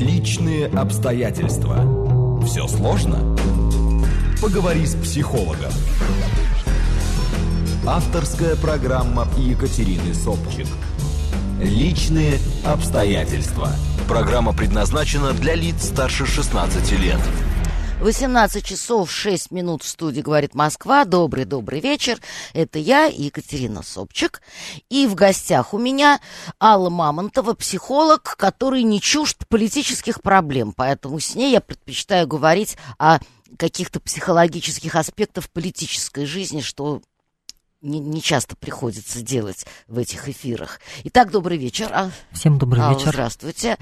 Личные обстоятельства. Все сложно? Поговори с психологом. Авторская программа Екатерины Собчак. Личные обстоятельства. Программа предназначена для лиц старше 16 лет. 18 часов 6 минут в студии «Говорит Москва». Добрый-добрый вечер. Это я, Екатерина Собчак. И в гостях у меня Алла Мамонтова, психолог, который не чужд политических проблем. Поэтому с ней я предпочитаю говорить о каких-то психологических аспектах политической жизни, что не часто приходится делать в этих эфирах. Итак, добрый вечер. Всем добрый вечер. Здравствуйте.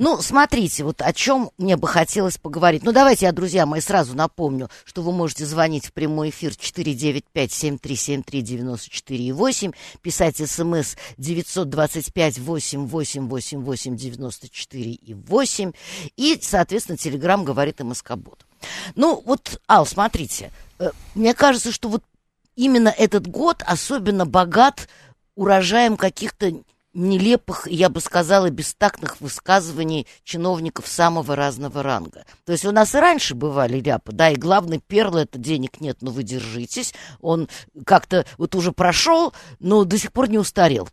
Ну, смотрите, вот о чем мне бы хотелось поговорить. Ну, давайте я, друзья мои, сразу напомню, что вы можете звонить в прямой эфир 495-7373-94,8, писать смс 925-8888-94,8 и, соответственно, телеграм говорит МСК-бот. Ну, вот, Ал, смотрите, мне кажется, что вот именно этот год особенно богат урожаем каких-то нелепых, я бы сказала, бестактных высказываний чиновников самого разного ранга. То есть у нас и раньше бывали ляпы, да, и главный перл — это денег нет, но вы держитесь. Он как-то вот уже прошел, но до сих пор не устарел.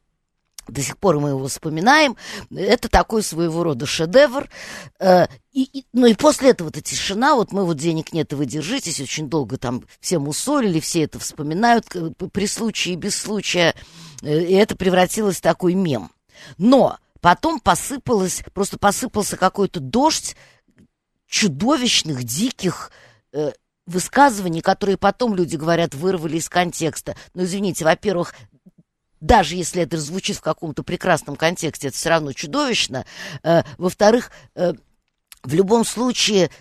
До сих пор мы его вспоминаем. Это такой своего рода шедевр. Ну и после этого-то тишина. Вот мы вот денег нет, и вы держитесь. Очень долго там все мусолили, все это вспоминают при случае и без случая. И это превратилось в такой мем. Но потом посыпался какой-то дождь чудовищных, диких высказываний, которые потом, люди говорят, вырвали из контекста. Но извините, во-первых, даже если это звучит в каком-то прекрасном контексте, это все равно чудовищно. Во-вторых, в любом случае,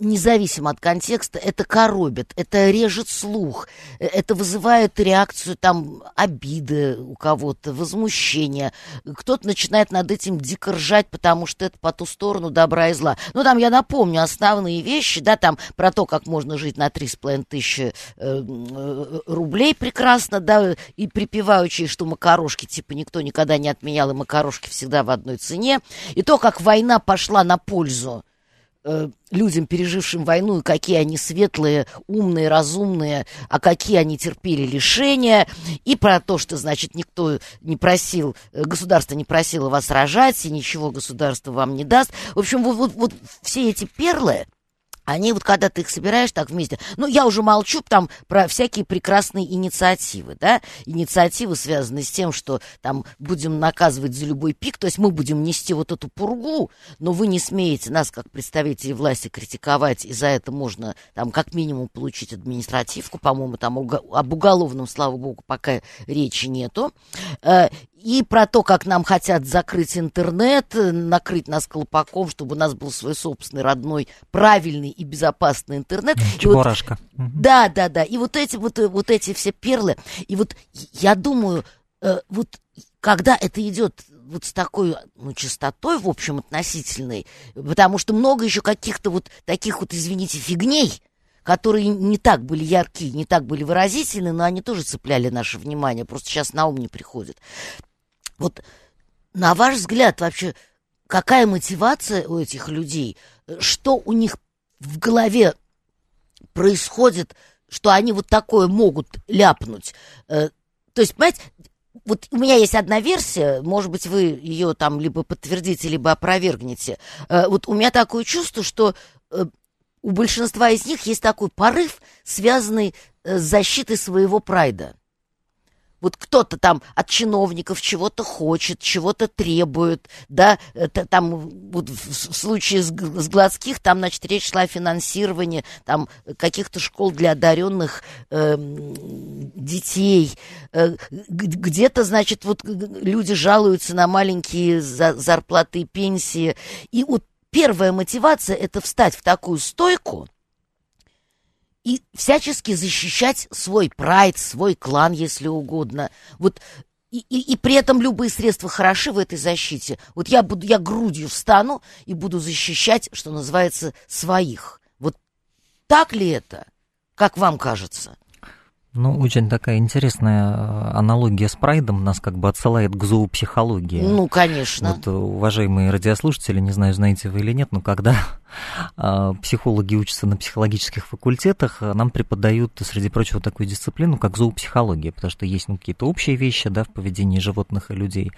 независимо от контекста, это коробит, это режет слух, это вызывает реакцию там обиды у кого-то, возмущения. Кто-то начинает над этим дико ржать, потому что это по ту сторону добра и зла. Ну, там я напомню основные вещи, да, там про то, как можно жить на 3,5 тысячи рублей прекрасно, да, и припеваючи, что макарошки, типа, никто никогда не отменял, и макарошки всегда в одной цене. И то, как война пошла на пользу людям, пережившим войну, и какие они светлые, умные, разумные, а какие они терпели лишения, и про то, что, значит, никто не просил, государство не просило вас рожать, и ничего государство вам не даст. В общем, вот все эти перлы, они вот, когда ты их собираешь так вместе, ну, я уже молчу там про всякие прекрасные инициативы, да, инициативы связаны с тем, что там будем наказывать за любой пик, то есть мы будем нести вот эту пургу, но вы не смеете нас, как представители власти, критиковать, и за это можно там как минимум получить административку, по-моему, там об уголовном, слава богу, пока речи нету. И про то, как нам хотят закрыть интернет, накрыть нас колпаком, чтобы у нас был свой собственный, родной, правильный и безопасный интернет. Чебурашка. Да. И вот эти все перлы. И вот я думаю, вот когда это идет вот с такой, ну, частотой, в общем, относительной, потому что много еще каких-то вот таких вот, извините, фигней, которые не так были ярки, не так были выразительны, но они тоже цепляли наше внимание, просто сейчас на ум не приходит. Вот, на ваш взгляд, вообще, какая мотивация у этих людей? Что у них в голове происходит, что они вот такое могут ляпнуть? То есть, понимаете, вот у меня есть одна версия, может быть, вы ее там либо подтвердите, либо опровергнете. Вот у меня такое чувство, что у большинства из них есть такой порыв, связанный с защитой своего прайда. Вот кто-то там от чиновников чего-то хочет, чего-то требует, да, это там вот в случае с Глазких, там, значит, речь шла о финансировании там каких-то школ для одаренных детей, где-то, значит, вот люди жалуются на маленькие зарплаты и пенсии, и вот первая мотивация — это встать в такую стойку и всячески защищать свой прайд, свой клан, если угодно. Вот, и при этом любые средства хороши в этой защите. Вот я грудью встану и буду защищать, что называется, своих. Вот так ли это, как вам кажется? Ну, очень такая интересная аналогия с прайдом нас как бы отсылает к зоопсихологии. Ну, конечно. Вот, уважаемые радиослушатели, не знаю, знаете вы или нет, но когда психологи учатся на психологических факультетах, нам преподают, среди прочего, такую дисциплину, как зоопсихология, потому что есть какие-то общие вещи, да, в поведении животных и людей,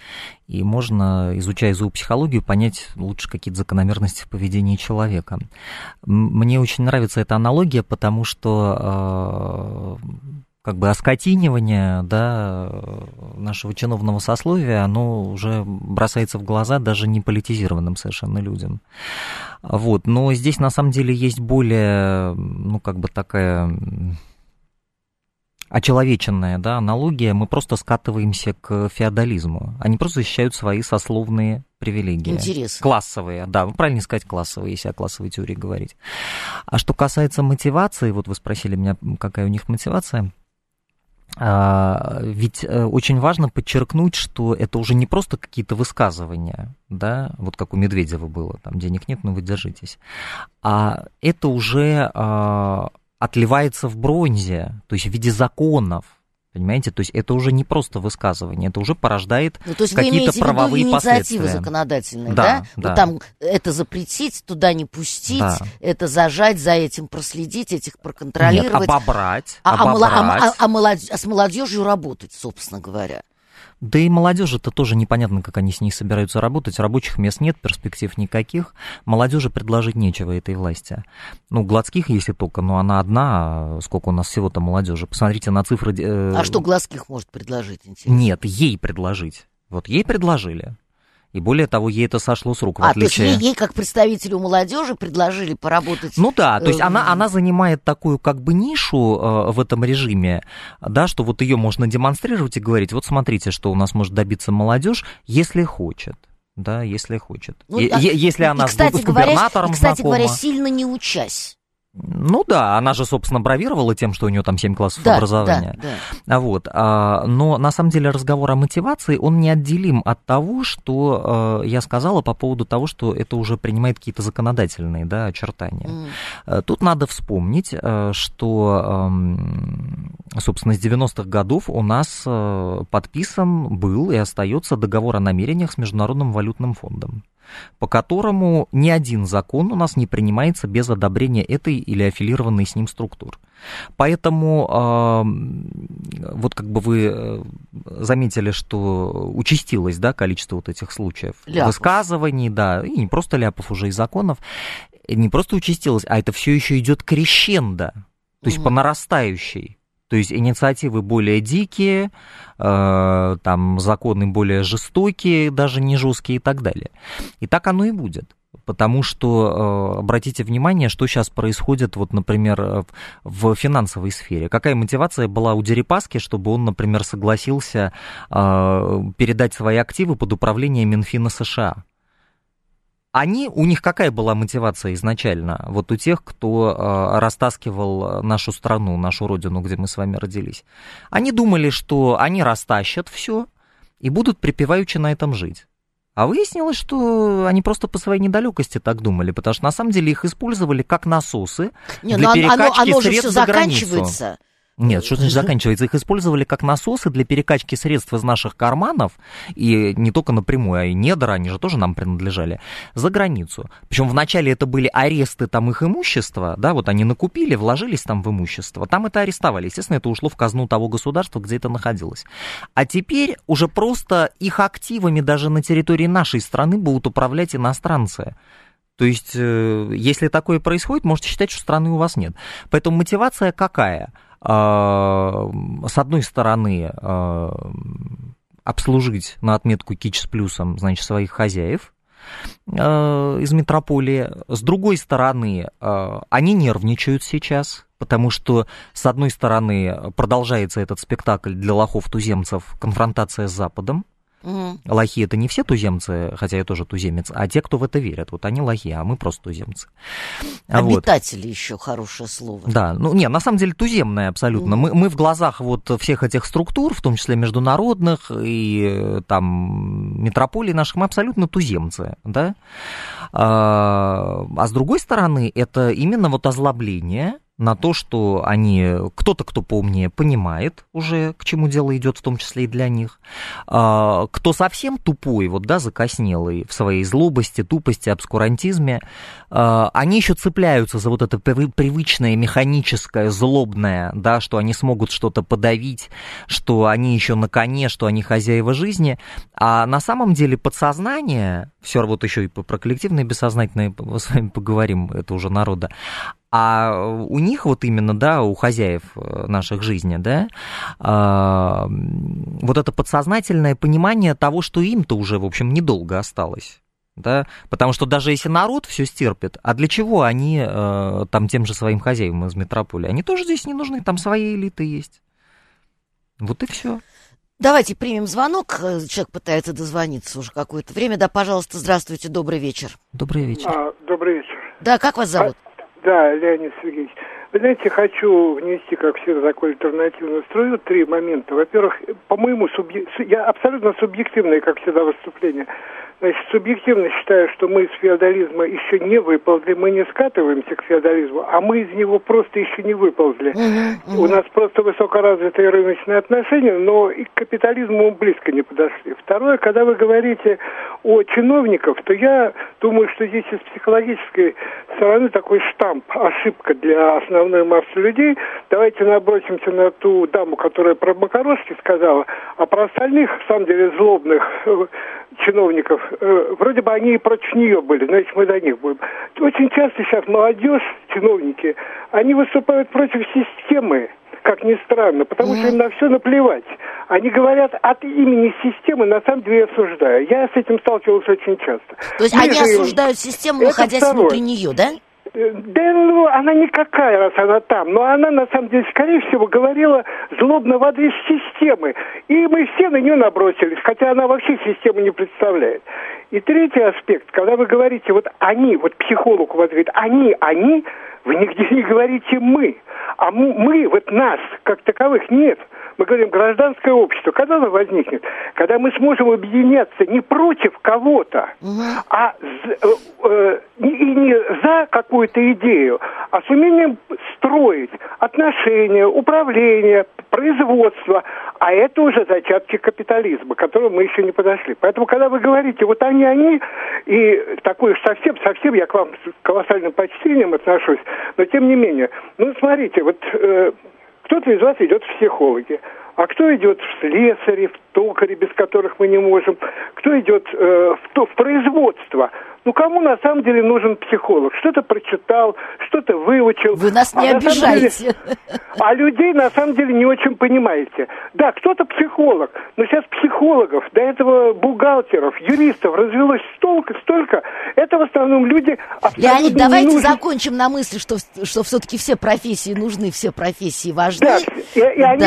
и можно, изучая зоопсихологию, понять лучше какие-то закономерности в поведении человека. Мне очень нравится эта аналогия, потому что... как бы оскотинивание, да, нашего чиновного сословия, оно уже бросается в глаза даже не политизированным совершенно людям. Вот. Но здесь на самом деле есть более, ну, как бы такая... очеловеченная, да, аналогия, мы просто скатываемся к феодализму. Они просто защищают свои сословные привилегии. Интересно. Классовые, да, правильно сказать классовые, если о классовой теории говорить. А что касается мотивации, вот вы спросили меня, какая у них мотивация, ведь очень важно подчеркнуть, что это уже не просто какие-то высказывания, да, вот как у Медведева было, там денег нет, но вы держитесь, а это уже... отливается в бронзе, то есть в виде законов, понимаете? То есть это уже не просто высказывание, это уже порождает какие-то правовые последствия. Инициативы законодательные, да? Да? Да. Там это запретить, туда не пустить, да. Это зажать, за этим проследить, этих проконтролировать. Нет, обобрать. С молодежью работать, собственно говоря. Да и молодежи-то тоже непонятно, как они с ней собираются работать. Рабочих мест нет, перспектив никаких. Молодежи предложить нечего этой власти. Ну, Глазких, если только, но она одна. Сколько у нас всего-то молодежи? Посмотрите на цифры... А что Глазких может предложить, интересно? Нет, ей предложить. Вот ей предложили. И более того, ей это сошло с рук. То есть ей, как представителю молодежи, предложили поработать... Ну да, то есть она занимает такую как бы нишу в этом режиме, да, что вот ее можно демонстрировать и говорить, вот смотрите, что у нас может добиться молодежь, если хочет. Да, если хочет. Ну, если она с губернатором знакома. Кстати говоря, сильно не учась. Ну да, она же, собственно, бравировала тем, что у нее там 7 классов образования. Да. Вот. Но на самом деле разговор о мотивации, он неотделим от того, что я сказала по поводу того, что это уже принимает какие-то законодательные, да, очертания. Тут надо вспомнить, что, собственно, с 90-х годов у нас подписан был и остается договор о намерениях с Международным валютным фондом, по которому ни один закон у нас не принимается без одобрения этой или аффилированной с ним структур. Поэтому, вот как бы вы заметили, что участилось, да, количество вот этих случаев, ляпов, высказываний, да, и не просто ляпов уже и законов, не просто участилось, а это все еще идет крещендо, то есть по нарастающей. То есть инициативы более дикие, там законы более жестокие, даже не жесткие и так далее. И так оно и будет. Потому что, обратите внимание, что сейчас происходит, вот, например, в финансовой сфере. Какая мотивация была у Дерипаски, чтобы он, например, согласился передать свои активы под управление Минфина США? У них какая была мотивация изначально? Вот у тех, кто растаскивал нашу страну, нашу родину, где мы с вами родились. Они думали, что они растащат все и будут припеваючи на этом жить. А выяснилось, что они просто по своей недалекости так думали, потому что на самом деле их использовали как насосы для перекачки средств за границу. Нет, что значит заканчивается? Их использовали как насосы для перекачки средств из наших карманов, и не только напрямую, а и недра, они же тоже нам принадлежали, за границу. Причем вначале это были аресты там их имущества, да, вот они накупили, вложились там в имущество, там это арестовали. Естественно, это ушло в казну того государства, где это находилось. А теперь уже просто их активами даже на территории нашей страны будут управлять иностранцы. То есть, если такое происходит, можете считать, что страны у вас нет. Поэтому мотивация какая? С одной стороны, обслужить на отметку кич с плюсом, значит, своих хозяев из метрополии. С другой стороны, они нервничают сейчас, потому что, с одной стороны, продолжается этот спектакль для лохов-туземцев «Конфронтация с Западом». Лохи — это не все туземцы, хотя я тоже туземец, а те, кто в это верят. Вот они лохи, а мы просто туземцы. Обитатели вот. Еще хорошее слово. Да, ну не, на самом деле туземное абсолютно. Мы в глазах вот всех этих структур, в том числе международных и там метрополий наших, мы абсолютно туземцы, да? А с другой стороны, это именно вот озлобление на то, что они, кто-то, кто поумнее, понимает уже, к чему дело идет, в том числе и для них. Кто совсем тупой, вот, да, закоснелый в своей злобости, тупости, обскурантизме, они еще цепляются за вот это привычное, механическое, злобное, да, что они смогут что-то подавить, что они еще на коне, что они хозяева жизни. А на самом деле подсознание, все вот еще и про коллективное и бессознательное мы с вами поговорим, это уже народа, а у них вот именно, да, у хозяев наших жизней, да, вот это подсознательное понимание того, что им-то уже, в общем, недолго осталось, да, потому что даже если народ все стерпит, а для чего они там тем же своим хозяевам из метрополии? Они тоже здесь не нужны, там своя элита есть. Вот и все. Давайте примем звонок. Человек пытается дозвониться уже какое-то время. Да, пожалуйста, здравствуйте, добрый вечер. Добрый вечер. Добрый вечер. Да, как вас зовут? Да, Леонид Сергеевич. Вы знаете, хочу внести, как всегда, такую альтернативную струю. Три момента. Во-первых, по-моему, я абсолютно субъективное, как всегда, выступление. Значит, субъективно считаю, что мы из феодализма еще не выползли, мы не скатываемся к феодализму, а мы из него просто еще не выползли. У нас просто высокоразвитые рыночные отношения, но и к капитализму мы близко не подошли. Второе, когда вы говорите о чиновниках, то я думаю, что здесь из психологической стороны такой штамп, ошибка для основной массы людей. Давайте набросимся на ту даму, которая про Макаровский сказала, а про остальных, в самом деле, злобных чиновников, вроде бы они и против нее были, значит, мы за них будем. Очень часто сейчас молодежь, чиновники, они выступают против системы, как ни странно, потому что им на все наплевать. Они говорят от имени системы, на самом деле я осуждаю. Я с этим сталкивался очень часто. То есть они осуждают систему, выходя внутри нее, да? Да, ну, она никакая, раз она там. Но она, на самом деле, скорее всего, говорила злобно в адрес системы. И мы все на нее набросились, хотя она вообще систему не представляет. И третий аспект, когда вы говорите, вот они, вот психолог у вас говорит, они, вы нигде не говорите мы. А мы, вот нас, как таковых, нет. Мы говорим, гражданское общество, когда оно возникнет? Когда мы сможем объединяться не против кого-то, а не за какую-то идею, а с умением строить отношения, управление, производство. А это уже зачатки капитализма, к которому мы еще не подошли. Поэтому, когда вы говорите, вот они, и такое совсем, я к вам с колоссальным почтением отношусь, но тем не менее, ну, смотрите, вот... Кто-то из вас идет в психологи, а кто идет в слесари, в токари, без которых мы не можем, кто идет в производство. Ну, кому на самом деле нужен психолог? Что-то прочитал, что-то выучил. Вы нас не обижаете. А людей на самом деле не очень понимаете. Да, кто-то психолог, но сейчас психологов, до этого бухгалтеров, юристов развелось столько. Это в основном люди... Леонид, давайте закончим на мысли, что все-таки все профессии нужны, все профессии важны. Да, и они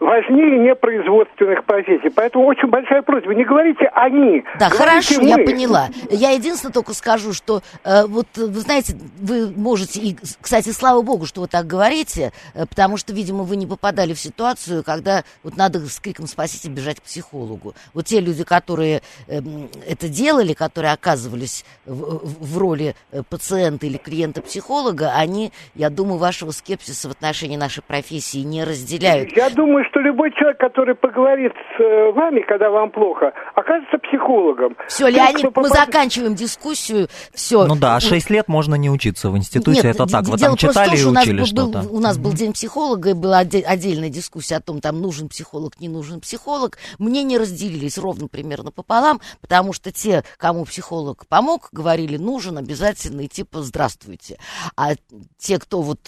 важнее непроизводственных профессий. Поэтому очень большая просьба, не говорите «они». Да, хорошо, я поняла. Я единственное только скажу, что вот, вы знаете, вы можете, и, кстати, слава богу, что вы так говорите, потому что, видимо, вы не попадали в ситуацию, когда вот надо с криком «спасите» бежать к психологу. Вот те люди, которые это делали, которые оказывались в роли пациента или клиента-психолога, они, я думаю, вашего скепсиса в отношении нашей профессии не разделяют. Я думаю, что любой человек, который поговорит с вами, когда вам плохо, окажется психологом. Все, Леонид, мы заканчиваем дискуссию, все. Ну да, 6 лет можно не учиться в институте, нет, это так, вот там читали и учили что-то. У нас был день психолога, и была отдельная дискуссия о том, там нужен психолог, не нужен психолог. Мнения разделились ровно примерно пополам, потому что те, кому психолог помог, говорили, нужен обязательно, и типа здравствуйте. А те, кто вот...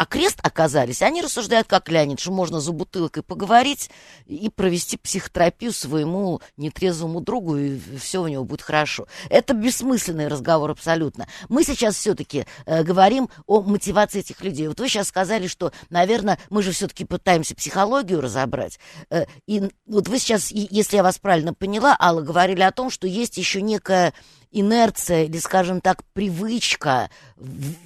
окрест оказались, они рассуждают, как Леонид, что можно за бутылкой поговорить и провести психотерапию своему нетрезвому другу, и все у него будет хорошо. Это бессмысленный разговор абсолютно. Мы сейчас все-таки говорим о мотивации этих людей. Вот вы сейчас сказали, что, наверное, мы же все-таки пытаемся психологию разобрать. И вот вы сейчас, если я вас правильно поняла, Алла, говорили о том, что есть еще некая инерция или, скажем так, привычка,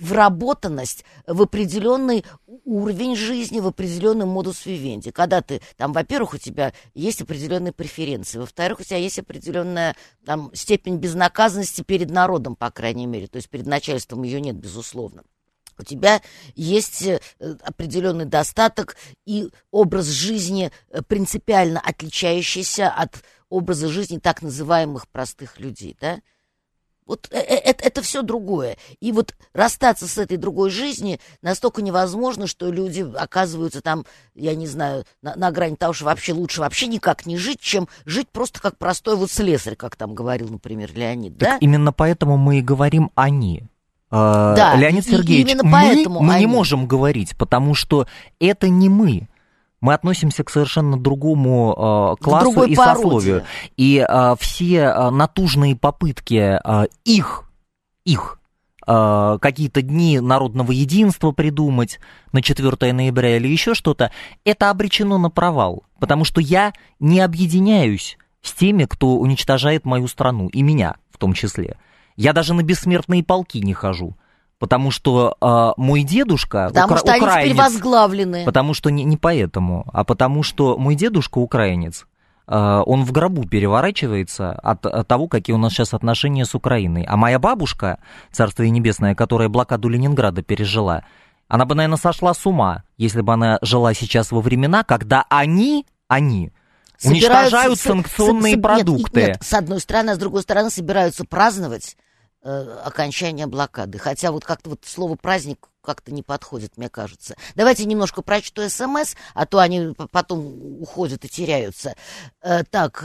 вработанность в определенный уровень жизни, в определенный модус вивенди. Когда ты, там, во-первых, у тебя есть определенные преференции, во-вторых, у тебя есть определенная там, степень безнаказанности перед народом, по крайней мере, то есть перед начальством ее нет, безусловно. у тебя есть определенный достаток и образ жизни, принципиально отличающийся от образа жизни так называемых простых людей, да? Вот это все другое. И вот расстаться с этой другой жизнью настолько невозможно, что люди оказываются там, я не знаю, на грани того, что вообще лучше вообще никак не жить, чем жить просто как простой вот слесарь, как там говорил, например, Леонид. Так да? Именно поэтому мы и говорим «они». Да, Леонид Сергеевич, мы не можем говорить, потому что это не мы. Мы относимся к совершенно другому классу и сословию. И все натужные попытки их какие-то дни народного единства придумать на 4 ноября или еще что-то, это обречено на провал. Потому что я не объединяюсь с теми, кто уничтожает мою страну, и меня в том числе. Я даже на бессмертные полки не хожу. Потому что мой дедушка потому что они теперь возглавлены. Потому что не поэтому, а потому что мой дедушка украинец, он в гробу переворачивается от того, какие у нас сейчас отношения с Украиной. А моя бабушка, царство ей небесное, которая блокаду Ленинграда пережила, она бы, наверное, сошла с ума, если бы она жила сейчас во времена, когда они уничтожают санкционные продукты. Нет, с одной стороны, а с другой стороны собираются праздновать окончания блокады. Хотя вот как-то вот слово «праздник» как-то не подходит, мне кажется. Давайте немножко прочту СМС, а то они потом уходят и теряются. Так,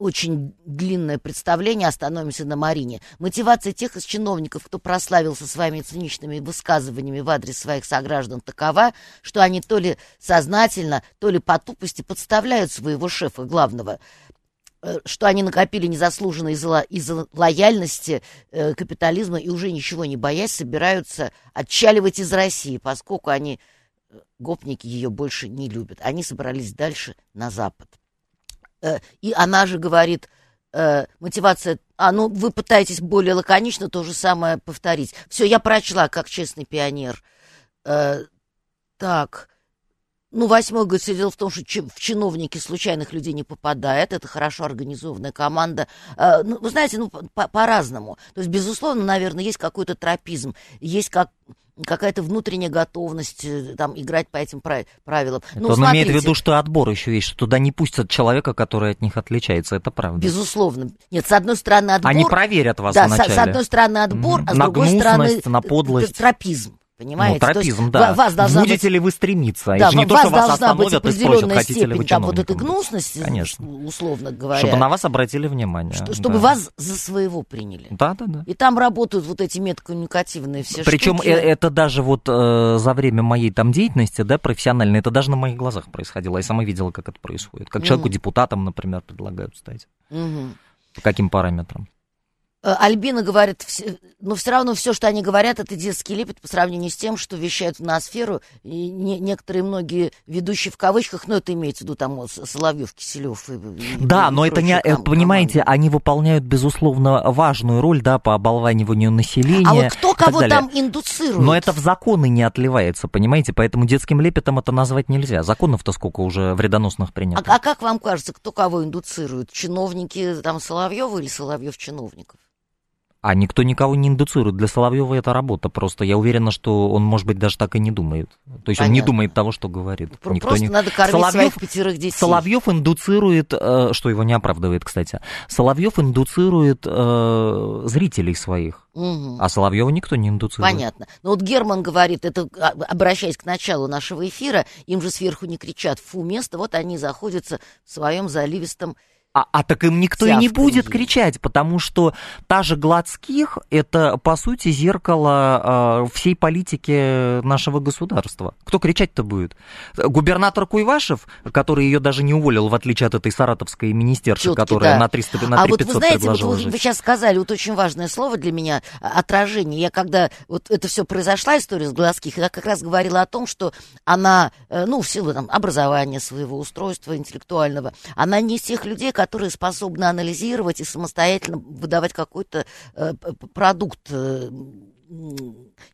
очень длинное представление, остановимся на Марине. Мотивация тех из чиновников, кто прославился своими циничными высказываниями в адрес своих сограждан, такова, что они то ли сознательно, то ли по тупости подставляют своего шефа главного, что они накопили незаслуженно из-за лояльности капитализма и уже ничего не боясь собираются отчаливать из России, поскольку они, гопники, ее больше не любят. Они собрались дальше на Запад. И она же говорит, мотивация, вы пытаетесь более лаконично то же самое повторить. Все, я прочла, как честный пионер. Так... 8-й год сидел в том, что в чиновники случайных людей не попадает. Это хорошо организованная команда. Вы знаете, по-разному. То есть, безусловно, наверное, есть какой-то тропизм, есть какая-то внутренняя готовность там, играть по этим правилам. Он имеет в виду, что отбор еще есть, что туда не пустят человека, который от них отличается. Это правда. Безусловно. Нет, с одной стороны отбор... Они проверят вас вначале. С одной стороны отбор, а с другой стороны... На подлость. Тропизм. Понимаете? Тропизм, да. Вас будете ли вы стремиться? Да, не то, что вас остановят и спросят, хотите ли вы чиновником. Вот эта гнусность, конечно, условно говоря. Чтобы на вас обратили внимание. Чтобы вас за своего приняли. Да. И там работают вот эти меткоммуникативные все штуки. Причем это даже вот за время моей там деятельности, да, профессиональной, это даже на моих глазах происходило. Я сама видела, как это происходит. Как человеку депутатом, например, предлагают стать. По каким параметрам? Альбина говорит, но все равно все, что они говорят, это детский лепет по сравнению с тем, что вещают в ноосферу. И некоторые многие ведущие в кавычках, но это имеется в виду там Соловьев, Киселев. Да, но это не, понимаете, они выполняют, безусловно, важную роль, да, по оболваниванию населения. А вот кто кого там индуцирует? Но это в законы не отливается, понимаете, поэтому детским лепетом это назвать нельзя. Законов-то сколько уже вредоносных принято. А как вам кажется, кто кого индуцирует? Чиновники там Соловьева или Соловьев чиновников? А никто никого не индуцирует. Для Соловьева это работа просто. Я уверена, что он, может быть, даже так и не думает. То есть Понятно. Он не думает того, что говорит. Надо кормить Соловьев, своих 5 детей. Соловьев индуцирует, что его не оправдывает, кстати. Соловьев индуцирует зрителей своих. Угу. А Соловьева никто не индуцирует. Понятно. Но вот Герман говорит, это обращаясь к началу нашего эфира, им же сверху не кричат «фу, место», вот они заходятся в своем заливистом... А так им никто и не будет кричать, потому что та же Глазких – это, по сути, зеркало всей политики нашего государства. Кто кричать-то будет? Губернатор Куйвашев, который ее даже не уволил, в отличие от этой саратовской министерши, Чётки, которая да. на 300, на 3500 предложила жить. А вот вы знаете, вы сейчас сказали вот очень важное слово для меня – отражение. Я когда вот это все произошла, история с Глазких, я как раз говорила о том, что она, в силу там, образования своего устройства интеллектуального, она не из тех людей, которые способны анализировать и самостоятельно выдавать какой-то продукт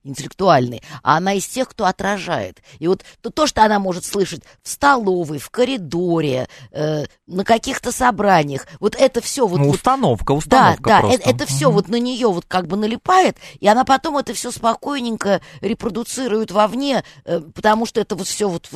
интеллектуальной, а она из тех, кто отражает. И вот то, что она может слышать в столовой, в коридоре, на каких-то собраниях, вот это все вот... Ну, установка да, просто. Да, это все вот на нее вот как бы налипает, и она потом это все спокойненько репродуцирует вовне, потому что это вот все вот...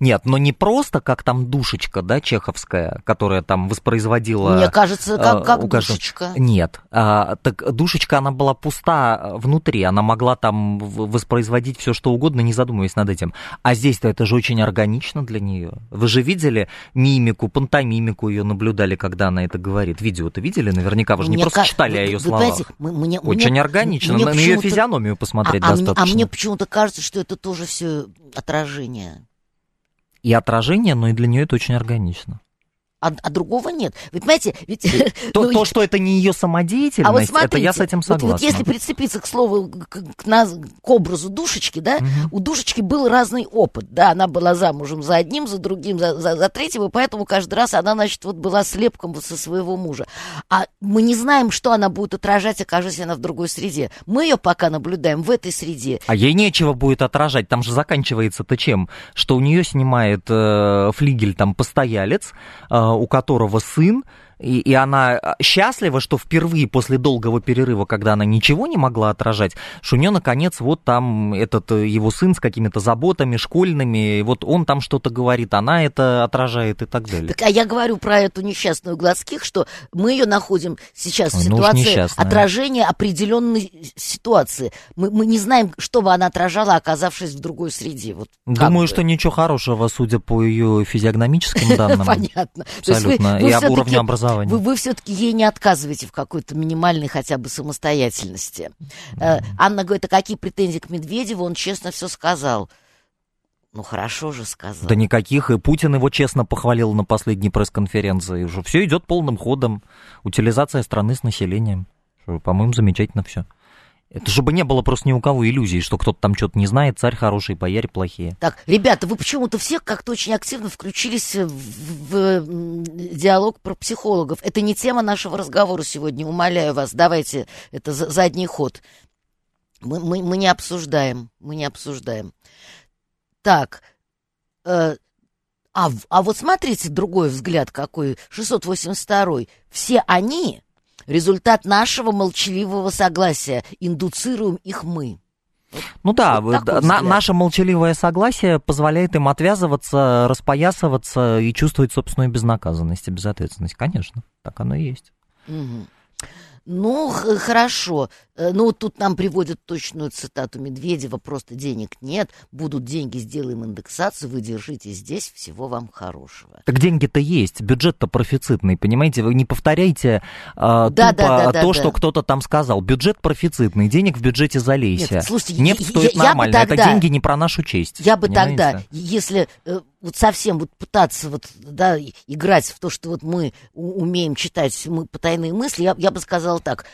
Нет, но не просто, как там душечка, да, чеховская, которая там воспроизводила... Мне кажется, как душечка. Нет, так душечка, она была пуста внутри, она могла там воспроизводить все что угодно, не задумываясь над этим. А здесь-то это же очень органично для нее. Вы же видели мимику, пантомимику ее наблюдали, когда она это говорит. Видео-то видели? Наверняка вы же не просто читали о ее словах. Очень органично, на ее физиономию посмотреть достаточно. А мне почему-то кажется, что это тоже все отражение. И отражение, но и для нее это очень органично. А другого нет. Вы понимаете, ведь... То, что это не ее самодеятельность, вот смотрите, это я с этим согласна. Вот если прицепиться к слову, к образу душечки, да, у душечки был разный опыт, да, она была замужем за одним, за другим, за третьим, и поэтому каждый раз она, значит, вот была слепком со своего мужа. А мы не знаем, что она будет отражать, окажется она в другой среде. Мы ее пока наблюдаем в этой среде. А ей нечего будет отражать, там же заканчивается-то чем? Что у нее снимает флигель там постоялец, у которого сын, и она счастлива, что впервые после долгого перерыва, когда она ничего не могла отражать, что у нее, наконец, вот там этот его сын с какими-то заботами школьными, и вот он там что-то говорит, она это отражает и так далее. Так, а я говорю про эту несчастную Глазких, что мы ее находим сейчас в ситуации отражения определенной ситуации. Мы не знаем, что бы она отражала, оказавшись в другой среде. Вот, думаю, что ничего хорошего, судя по ее физиогномическим данным. Понятно. Абсолютно. И об уровне образования. Вы все-таки ей не отказываете в какой-то минимальной хотя бы самостоятельности. Анна говорит, а какие претензии к Медведеву? Он честно все сказал. Ну, хорошо же сказал. Да никаких. И Путин его честно похвалил на последней пресс-конференции. Уже все идет полным ходом. Утилизация страны с населением. По-моему, замечательно все. Это чтобы не было просто ни у кого иллюзий, что кто-то там что-то не знает, царь хороший, бояре плохие. Так, ребята, вы почему-то все как-то очень активно включились в диалог про психологов. Это не тема нашего разговора сегодня, умоляю вас, давайте, это задний ход. Мы не обсуждаем, Так, вот смотрите, другой взгляд какой, 682-й, все они... Результат нашего молчаливого согласия. Индуцируем их мы. Ну да, вот наше молчаливое согласие позволяет им отвязываться, распоясываться и чувствовать собственную безнаказанность и безответственность. Конечно, так оно и есть. Угу. Ну, хорошо. Ну, тут нам приводят точную цитату Медведева. Просто денег нет, будут деньги, сделаем индексацию, вы держите здесь, всего вам хорошего. Так деньги-то есть, бюджет-то профицитный, понимаете? Вы не повторяйте что кто-то там сказал. Бюджет профицитный, денег в бюджете залейся. Нет, слушайте, нефть стоит нормально, это деньги не про нашу честь. Я бы тогда, если... вот совсем вот пытаться вот, да, играть в то, что вот мы умеем читать потайные мысли, я бы сказала так,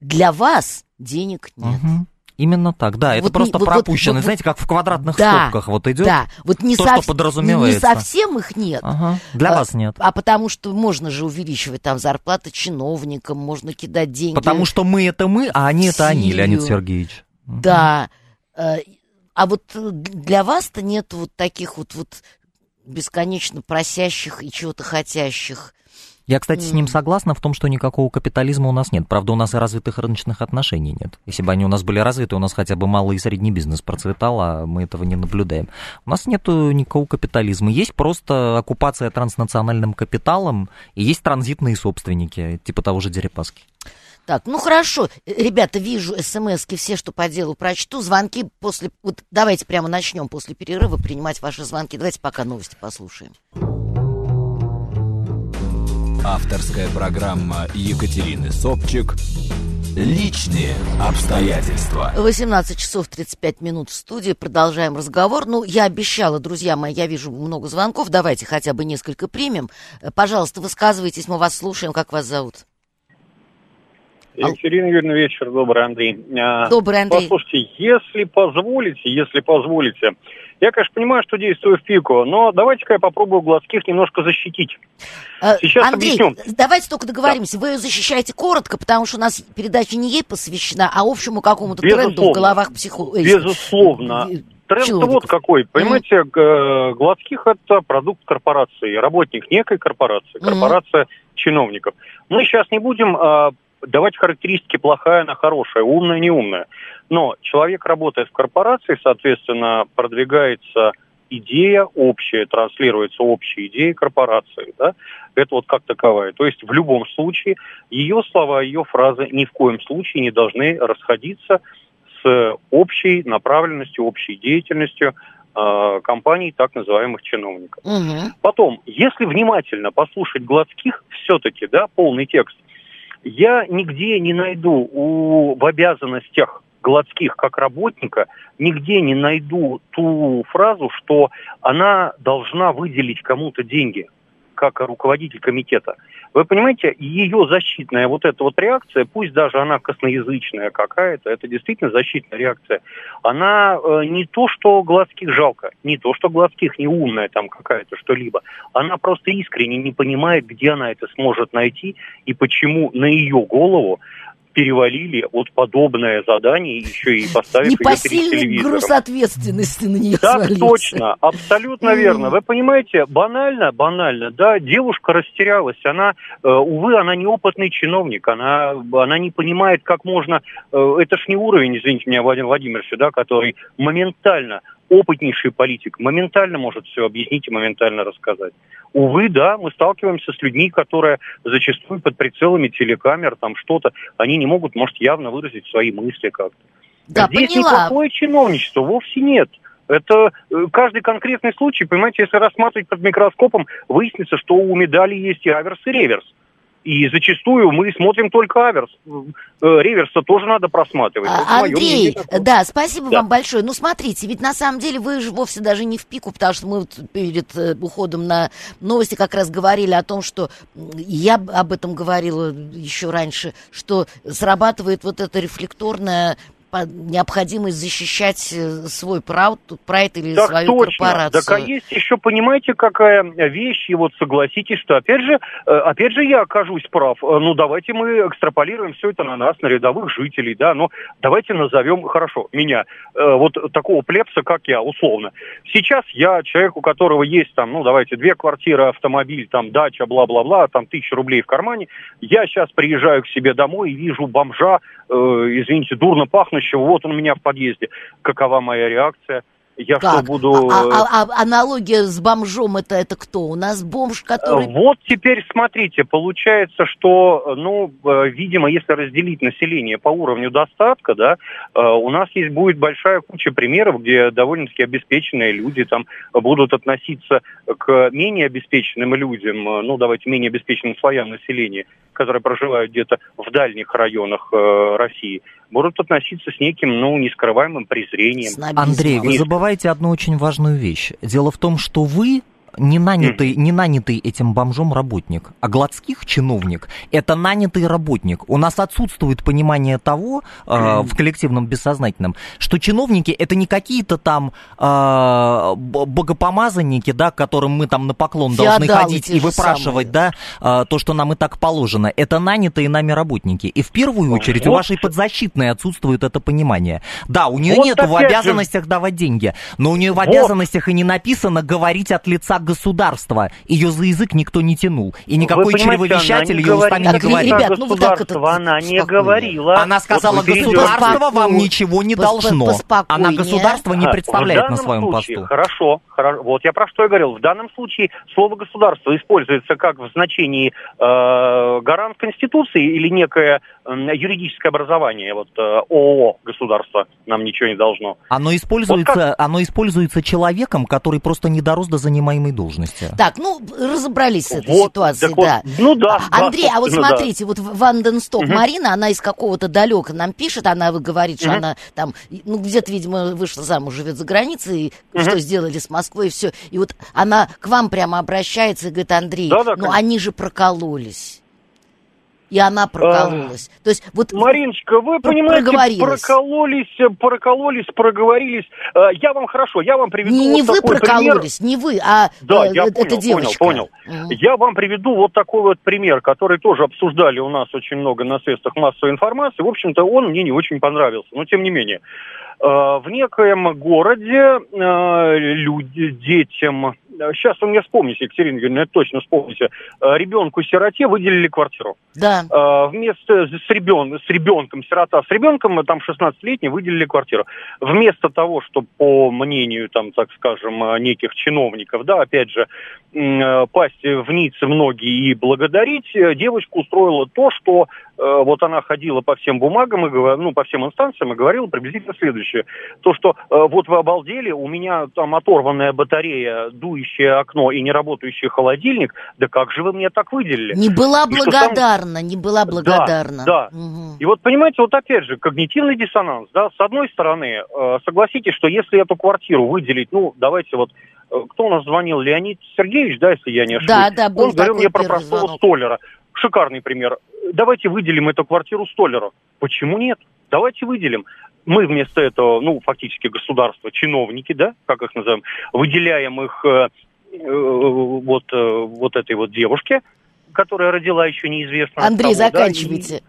для вас денег нет. Угу. Именно так, да, вот это просто пропущено, знаете, как в квадратных скобках вот идет, да. Вот не то, что подразумевается. Не совсем их нет. Ага. Для вас нет. А потому что можно же увеличивать там зарплаты чиновникам, можно кидать деньги. Потому что мы это мы, а они это они, Леонид Сергеевич. Да, а вот для вас-то нет вот таких вот бесконечно просящих и чего-то хотящих. Я, кстати, с ним согласна в том, что никакого капитализма у нас нет. Правда, у нас и развитых рыночных отношений нет. Если бы они у нас были развиты, у нас хотя бы малый и средний бизнес процветал, а мы этого не наблюдаем. У нас нет никакого капитализма. Есть просто оккупация транснациональным капиталом, и есть транзитные собственники, типа того же Дерипаски. Так, ну хорошо, ребята, вижу смс-ки все, что по делу прочту, звонки после... Вот давайте прямо начнем после перерыва принимать ваши звонки. Давайте пока новости послушаем. Авторская программа Екатерины Собчак «Личные обстоятельства». 18 часов 35 минут в студии. Продолжаем разговор. Ну, я обещала, друзья мои, я вижу много звонков. Давайте хотя бы несколько примем. Пожалуйста, высказывайтесь, мы вас слушаем. Как вас зовут? Екатерина Юрьевна, вечер добрый, Андрей. Добрый, Андрей. Послушайте, если позволите, Я, конечно, понимаю, что действую в пику, но давайте-ка я попробую Глазких немножко защитить. Сейчас Андрей, объясню. Давайте только договоримся. Да. Вы ее защищаете коротко, потому что у нас передача не ей посвящена, а общему какому-то тренду в головах психологов. Безусловно. Тренд вот какой. Понимаете, Глазких — это продукт корпорации, работник некой корпорации, корпорация чиновников. Мы сейчас не будем давать характеристики плохая на хорошая, умная, неумная. Но человек работает в корпорации, соответственно, продвигается идея общая, транслируется общая идея корпорации. Да? Это вот как таковая. То есть в любом случае ее слова, ее фразы ни в коем случае не должны расходиться с общей направленностью, общей деятельностью компаний так называемых чиновников. Угу. Потом, если внимательно послушать Глазких, все-таки, да, полный текст, я нигде не найду в обязанностях Глазких как работника, нигде не найду ту фразу, что она должна выделить кому-то деньги, как руководитель комитета. Вы понимаете, ее защитная вот эта вот реакция, пусть даже она косноязычная какая-то, это действительно защитная реакция, она не то, что Глазких жалко, не то, что Глазких не умная там какая-то что-либо, она просто искренне не понимает, где она это сможет найти и почему на ее голову перевалили вот подобное задание, еще и поставив ее перед телевизором. Непосильный груз ответственности на нее свалился. Так точно, абсолютно верно. Вы понимаете, банально, да, девушка растерялась, она, увы, она неопытный чиновник, она не понимает, как можно, это ж не уровень, извините меня, Владимир Владимирович, да, который моментально, опытнейший политик, моментально может все объяснить и моментально рассказать. Увы, да, мы сталкиваемся с людьми, которые зачастую под прицелами телекамер, там что-то, они не могут, может, явно выразить свои мысли как-то. Да, здесь поняла. Никакое чиновничество вовсе нет. Это каждый конкретный случай, понимаете, если рассматривать под микроскопом, выяснится, что у медали есть и аверс, и реверс. И зачастую мы смотрим только аверс. Реверса тоже надо просматривать. Андрей, да, спасибо вам большое. Ну, смотрите, ведь на самом деле вы же вовсе даже не в пику, потому что мы перед уходом на новости как раз говорили о том, что я об этом говорила еще раньше, что срабатывает вот это рефлекторное необходимость защищать свой прайд или так свою точно. Корпорацию. Так, а есть еще, понимаете, какая вещь, и вот согласитесь, что опять же я окажусь прав, ну давайте мы экстраполируем все это на нас, на рядовых жителей, да, но давайте назовем, хорошо, меня, вот такого плебса, как я, условно. Сейчас я человек, у которого есть там, ну давайте, 2 квартиры, автомобиль, там дача, бла-бла-бла, там 1000 рублей в кармане, я сейчас приезжаю к себе домой и вижу бомжа, извините, дурно пахнущего, вот он у меня в подъезде. Какова моя реакция? Я так, что буду... аналогия с бомжом, это кто? У нас бомж, который... Вот теперь смотрите, получается, что, ну, видимо, если разделить население по уровню достатка, да, у нас есть будет большая куча примеров, где довольно-таки обеспеченные люди там будут относиться к менее обеспеченным людям, ну, давайте, менее обеспеченным слоям населения, которые проживают где-то в дальних районах России, будут относиться с неким, ну, нескрываемым презрением. Андрей, вы забываете одну очень важную вещь. Дело в том, что вы не нанятый этим бомжом работник, а Глазких чиновник – это нанятый работник. У нас отсутствует понимание того в коллективном бессознательном, что чиновники – это не какие-то там богопомазанники, да, к которым мы там на поклон должны ходить и выпрашивать то, что нам и так положено. Это нанятые нами работники. И в первую очередь у вашей подзащитной отсутствует это понимание. Да, у нее нет в обязанностях давать деньги, но у нее в обязанностях и не написано говорить от лица государства. Ее за язык никто не тянул. И никакой чревовещатель ее устами не говорил. Ребят, ну вот так это... Она не говорила. Она сказала, вот государство вам ничего не должно. Она государство не представляет на своем посту. Хорошо. Вот я про что и говорил. В данном случае слово государство используется как в значении гарант Конституции или некое юридическое образование. Вот ООО государство нам ничего не должно. Оно используется человеком, который просто не дорос до занимаемой должности. Так, ну, разобрались с этой ситуацией, да. Вот, ну да. Андрей, а вот смотрите, вот Ванденсток Марина, она из какого-то далека нам пишет, она говорит, что она там, ну, где-то, видимо, вышла замуж, живет за границей, и что сделали с Москвой, и все. И вот она к вам прямо обращается и говорит: Андрей, ну, они же прокололись. И она прокололась. То есть, вот Мариночка, вы понимаете, проговорились. Я вам хорошо, я вам приведу не вот такой пример. Не вы прокололись, не вы, а да, я эта понял, девочка. Понял. Я вам приведу вот такой вот пример, который тоже обсуждали у нас очень много на средствах массовой информации. В общем-то, он мне не очень понравился, но тем не менее. В некоем городе детям... Сейчас вы мне вспомните, Екатерина Юрьевна, это точно вспомните. Ребенку-сироте выделили квартиру. Да. Вместо с ребенком, сирота с ребенком, там 16-летний, выделили квартиру. Вместо того, что по мнению, там, так скажем, неких чиновников, да, опять же, пасть в ниц многие и благодарить, девочку устроило то, что вот она ходила по всем бумагам, и, ну, по всем инстанциям и говорила приблизительно следующее. То, что вот вы обалдели, у меня там оторванная батарея, дующее окно и неработающий холодильник, да как же вы мне так выделили? Не была благодарна, Да, да. Угу. И вот, понимаете, вот опять же, когнитивный диссонанс, да, с одной стороны, согласитесь, что если эту квартиру выделить, ну, давайте вот, кто у нас звонил, Леонид Сергеевич, да, если я не ошибаюсь? Да, был такой первый звонок. Он говорил мне про простого столяра. Шикарный пример. Давайте выделим эту квартиру столяру. Почему нет? Давайте выделим. Мы вместо этого, ну, фактически государство, чиновники, да, как их называем, выделяем их вот этой вот девушке, которая родила еще неизвестно. Андрей, того, заканчивайте. Да,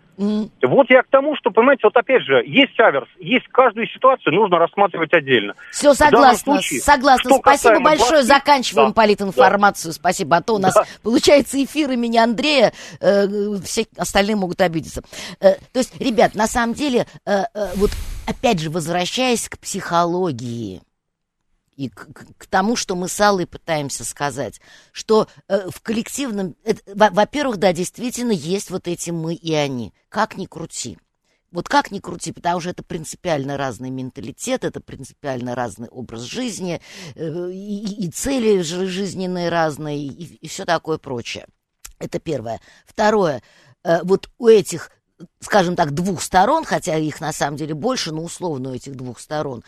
вот я к тому, что, понимаете, вот опять же, есть аверс, есть каждую ситуацию, нужно рассматривать отдельно. Все, согласна, согласна. Спасибо большое, заканчиваем политинформацию, спасибо. А то у нас получается эфир имени Андрея, все остальные могут обидеться. То есть, ребят, на самом деле, вот... Опять же, возвращаясь к психологии и к тому, что мы с Аллой пытаемся сказать, что в коллективном... во-первых, да, действительно есть вот эти «мы» и «они». Как ни крути. Вот как ни крути, потому что это принципиально разный менталитет, это принципиально разный образ жизни, и цели жизненные разные, и все такое прочее. Это первое. Второе. Вот у этих... скажем так, двух сторон, хотя их на самом деле больше, но условно у этих двух сторон,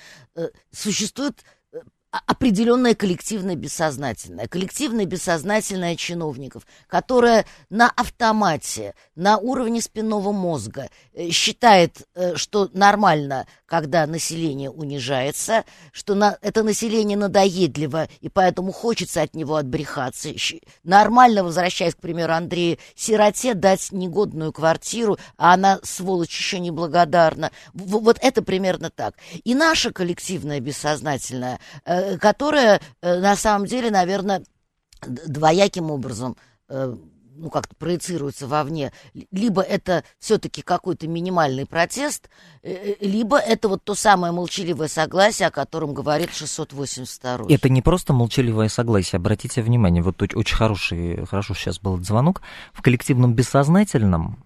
существует определенное коллективное бессознательное. Коллективное бессознательное чиновников, которое на автомате, на уровне спинного мозга считает, что нормально, когда население унижается, что это население надоедливо, и поэтому хочется от него отбрехаться. Нормально, возвращаясь, к примеру, Андрею, сироте дать негодную квартиру, а она, сволочь, еще неблагодарна. Вот это примерно так. И наше коллективное бессознательное, которое, на самом деле, наверное, двояким образом ну, как-то проецируется вовне. Либо это все-таки какой-то минимальный протест, либо это вот то самое молчаливое согласие, о котором говорит 682. Это не просто молчаливое согласие, обратите внимание, вот очень хорошо сейчас был звонок, в коллективном бессознательном,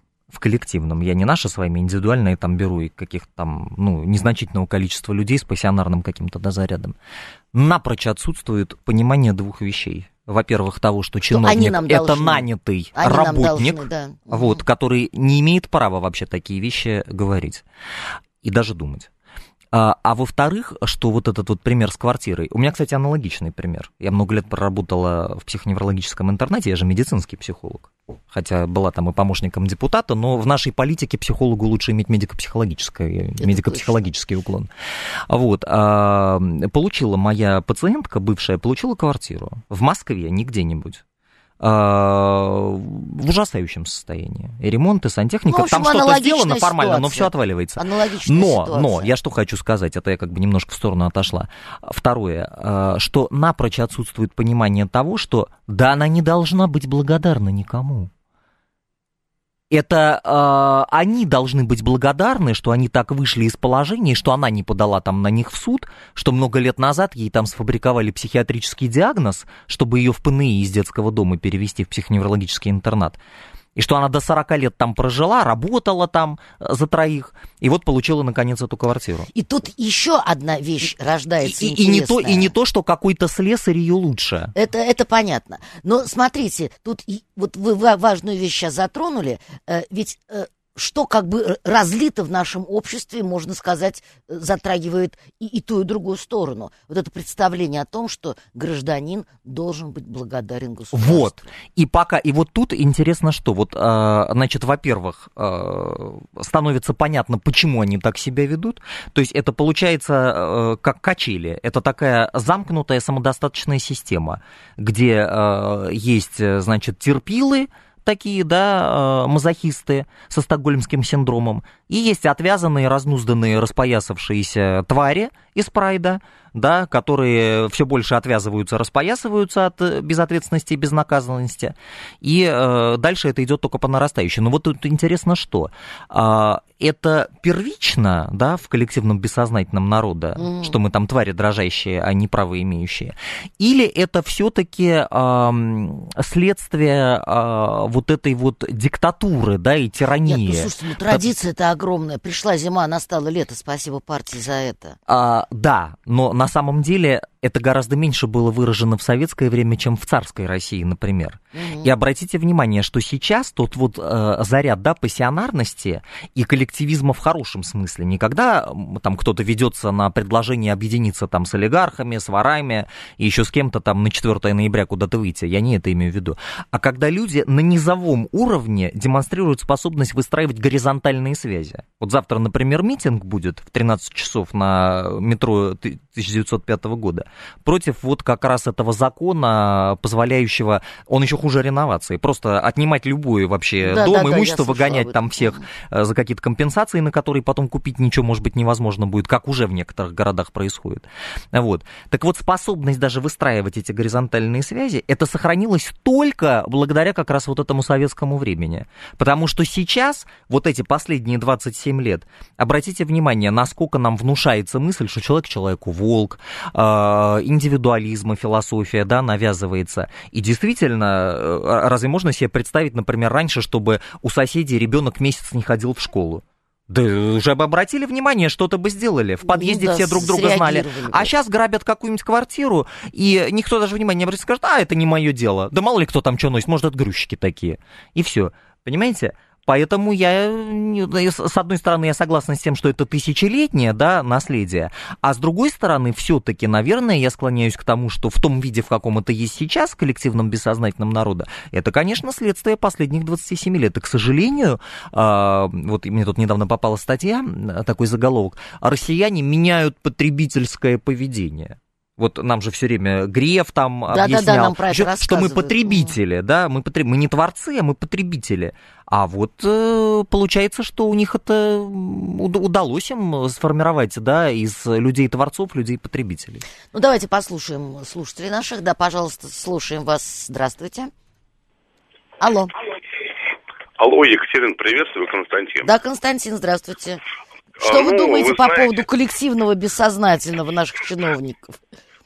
я не наши с вами индивидуальные там беру и каких-то там, ну, незначительного количества людей с пассионарным каким-то зарядом, напрочь отсутствует понимание двух вещей. Во-первых, того, что чиновник – это нанятый работник, вот, который не имеет права вообще такие вещи говорить и даже думать. А во-вторых, что вот этот вот пример с квартирой. У меня, кстати, аналогичный пример. Я много лет проработала в психоневрологическом интернате, я же медицинский психолог. Хотя была там и помощником депутата, но в нашей политике психологу лучше иметь медико-психологический уклон. Вот. Получила моя пациентка, бывшая, получила квартиру в Москве, не где-нибудь. В ужасающем состоянии. И ремонт, и сантехника. Ну, в общем, там что-то сделано формально, но все отваливается. Но я что хочу сказать, это я как бы немножко в сторону отошла. Второе, что напрочь отсутствует понимание того, что да, она не должна быть благодарна никому. Это они должны быть благодарны, что они так вышли из положения, что она не подала там на них в суд, что много лет назад ей там сфабриковали психиатрический диагноз, чтобы ее в ПНИ из детского дома перевести в психоневрологический интернат. И что она до 40 лет там прожила, работала там за троих, и вот получила, наконец, эту квартиру. И тут еще одна вещь рождается интересная. И не то, что какой-то слесарь ее лучше. Это понятно. Но смотрите, тут вот вы важную вещь сейчас затронули, ведь что как бы разлито в нашем обществе, можно сказать, затрагивает и ту, и другую сторону. Вот это представление о том, что гражданин должен быть благодарен государству. Вот. И пока, и вот тут интересно, что вот, значит, во-первых, становится понятно, почему они так себя ведут. То есть это получается как качели. Это такая замкнутая самодостаточная система, где есть, значит, терпилы, такие, да, мазохисты со стокгольмским синдромом. И есть отвязанные, разнузданные, распоясавшиеся твари из прайда, да, которые все больше отвязываются, распоясываются от безответственности и безнаказанности. И дальше это идет только по нарастающей. Но вот тут интересно, что это первично, да, в коллективном бессознательном народа, что мы там твари дрожащие, а не право имеющие, или это все-таки следствие вот этой вот диктатуры, да, и тирании? Нет, ну, слушайте, ну, традиция-то огромная. Пришла зима, настало лето, спасибо партии за это. Да, но на самом деле это гораздо меньше было выражено в советское время, чем в царской России, например. И обратите внимание, что сейчас тот вот заряд, да, пассионарности и коллективизма в хорошем смысле. Не когда там кто-то ведется на предложение объединиться там с олигархами, с ворами и еще с кем-то там на 4 ноября куда-то выйти, я не это имею в виду, а когда люди на низовом уровне демонстрируют способность выстраивать горизонтальные связи. Вот завтра, например, митинг будет в 13 часов на метро 1905 года против вот как раз этого закона, позволяющего, он еще хуже реновации, просто отнимать любое вообще, да, дом, да, имущество, да, выгонять там всех за какие-то компенсации, на которые потом купить ничего, может быть, невозможно будет, как уже в некоторых городах происходит. Вот. Так вот, способность даже выстраивать эти горизонтальные связи, это сохранилось только благодаря как раз вот этому советскому времени. Потому что сейчас, вот эти последние 27 лет, обратите внимание, насколько нам внушается мысль, что человек человеку волк, индивидуализм и философия, да, навязывается. И действительно, разве можно себе представить, например, раньше, чтобы у соседей ребенок месяц не ходил в школу? Да уже бы обратили внимание, что-то бы сделали. В подъезде, ну, да, все друг друга знали. А сейчас грабят какую-нибудь квартиру, и никто даже внимания не обратит, скажет, а, это не мое дело. Да мало ли кто там что носит, может, это грузчики такие. И все. Понимаете? Поэтому я, с одной стороны, я согласна с тем, что это тысячелетнее, да, наследие, а с другой стороны, все-таки, наверное, я склоняюсь к тому, что в том виде, в каком это есть сейчас, в коллективном бессознательном народа, это, конечно, следствие последних 27 лет. И, к сожалению, вот мне тут недавно попала статья, такой заголовок, «Россияне меняют потребительское поведение». Вот нам же все время Греф там, да, объяснял, да, нам про это рассказывают, что мы потребители, да, мы не творцы, а мы потребители. А вот получается, что у них это удалось им сформировать, да, из людей-творцов, людей-потребителей. Ну, давайте послушаем слушателей наших. Да, пожалуйста, слушаем вас. Здравствуйте. Алло. Алло, Екатерина, приветствую, Константин. Да, Константин, здравствуйте. Что вы думаете, вы знаете, по поводу коллективного бессознательного наших чиновников?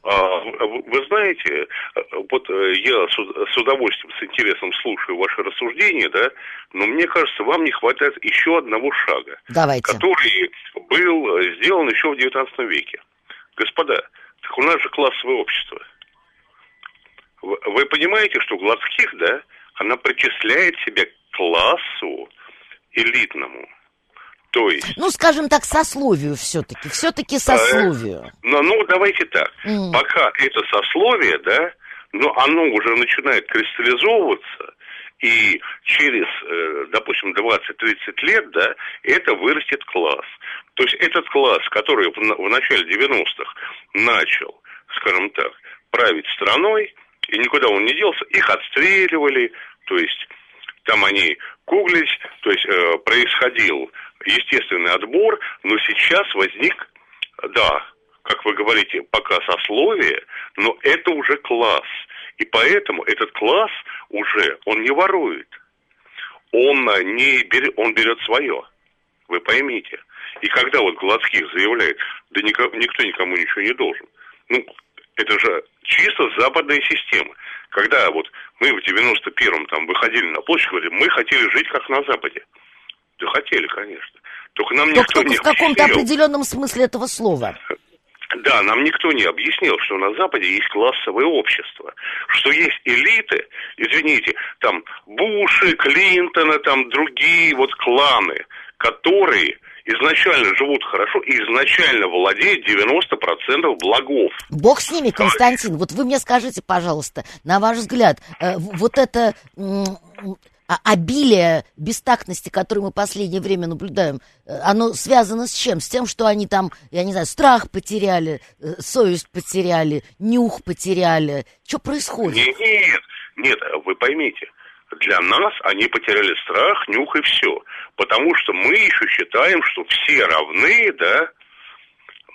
Вы знаете, вот я с удовольствием, с интересом слушаю ваши рассуждения, да, но мне кажется, вам не хватает еще одного шага, который был сделан еще в 19 веке. Господа, так у нас же классовое общество. Вы понимаете, что Глазких, да, она причисляет себя к классу элитному. То есть, ну, скажем так, сословию все-таки. Все-таки сословию. Ну, давайте так. Пока это сословие, да, но оно уже начинает кристаллизовываться, и через, допустим, 20-30 лет, да, это вырастет класс. То есть этот класс, который в начале 90-х начал, скажем так, править страной, и никуда он не делся, их отстреливали, то есть там они куглись, то есть происходил естественный отбор, но сейчас возник, да, как вы говорите, пока сословие, но это уже класс. И поэтому этот класс уже, он не ворует, он берет свое, вы поймите. И когда вот Глазких заявляет, да никто никому ничего не должен, ну, это же чисто западная система. Когда вот мы в 91-м там выходили на площадь, говорили, мы хотели жить как на Западе. Да хотели, конечно. Только нам никто не объяснил. Только в каком-то определенном смысле этого слова. Да, нам никто не объяснил, что на Западе есть классовое общество, что есть элиты, извините, там Буши, Клинтона, там другие вот кланы, которые изначально живут хорошо и изначально владеют 90% благов. Бог с ними, Константин. Вот вы мне скажите, пожалуйста, на ваш взгляд, вот это обилие бестактности, которое мы в последнее время наблюдаем, оно связано с чем? С тем, что они там, я не знаю, страх потеряли, совесть потеряли, нюх потеряли. Что происходит? Нет, вы поймите. Для нас они потеряли страх, нюх и все. Потому что мы еще считаем, что все равны, да,